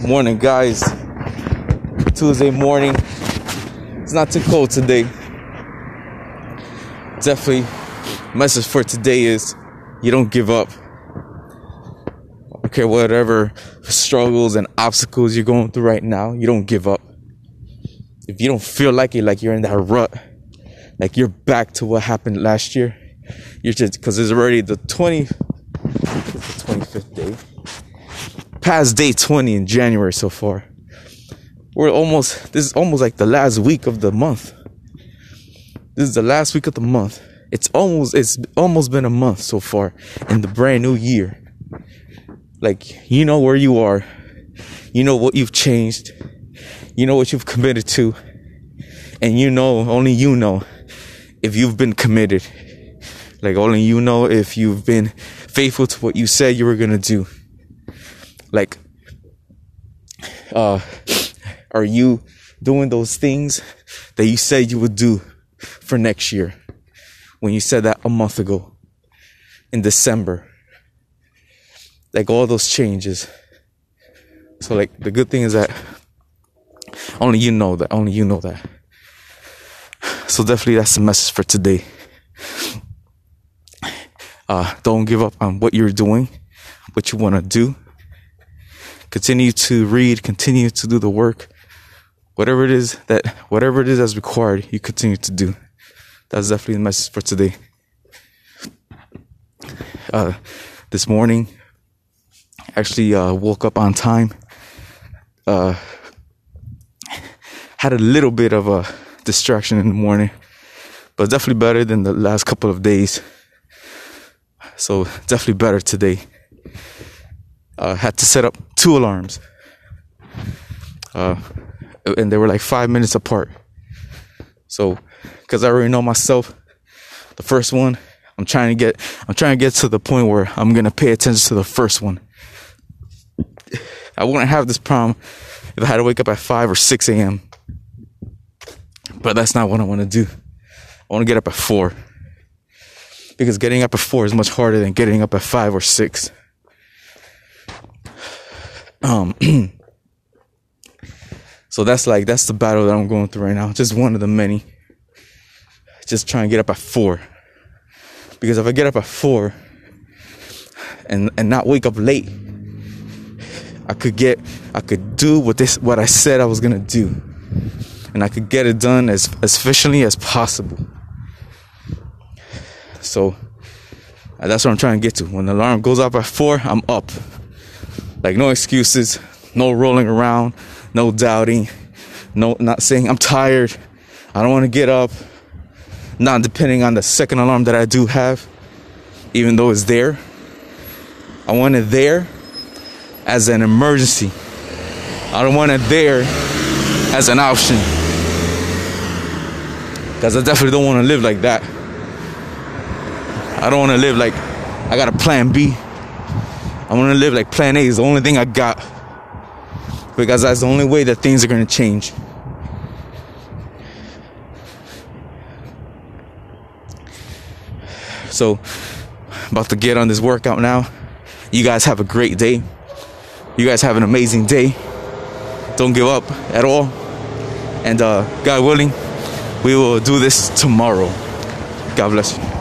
Morning, guys. Tuesday morning. It's not too cold today. Definitely, message for today is you don't give up. Okay, whatever struggles and obstacles you're going through right now, you don't give up. If you don't feel like it, like you're in that rut, like you're back to what happened last year, you're just, because it's already the 25th day. Past day 20 in January so far. This is almost like the last week of the month. This is the last week of the month. It's almost been a month so far in the brand new year. Like, you know where you are. You know what you've changed. You know what you've committed to. And you know, only you know if you've been committed. Like, only you know if you've been faithful to what you said you were gonna do. Like, are you doing those things that you said you would do for next year? When you said that a month ago, in December. Like, all those changes. So, like, the good thing is that only you know that. Only you know that. So, definitely, that's the message for today. Don't give up on what you're doing, what you want to do. Continue to read, continue to do the work. Whatever it is that's required, you continue to do. That's definitely the message for today. This morning, actually woke up on time. Had a little bit of a distraction in the morning, but definitely better than the last couple of days. So definitely better today. Had to set up 2 alarms, and they were like 5 minutes apart. So, because I already know myself, the first one, I'm trying to get to the point where I'm gonna pay attention to the first one. I wouldn't have this problem if I had to wake up at 5 or 6 a.m. But that's not what I want to do. I want to get up at 4, because getting up at 4 is much harder than getting up at 5 or 6. So that's the battle that I'm going through right now. Just one of the many. Just trying to get up at 4, because if I get up at 4 and not wake up late, I could do what I said I was gonna do, and I could get it done as efficiently as possible. So that's what I'm trying to get to. When the alarm goes off at 4, I'm up. Like, no excuses, no rolling around, no doubting, no not saying I'm tired, I don't want to get up, not depending on the second alarm that I do have, even though it's there. I want it there as an emergency. I don't want it there as an option, because I definitely don't want to live like that. I don't want to live like I got a plan B. I want to live like plan A is the only thing I got, because that's the only way that things are going to change. So, about to get on this workout now. You guys have a great day. You guys have an amazing day. Don't give up at all. And God willing, we will do this tomorrow. God bless you.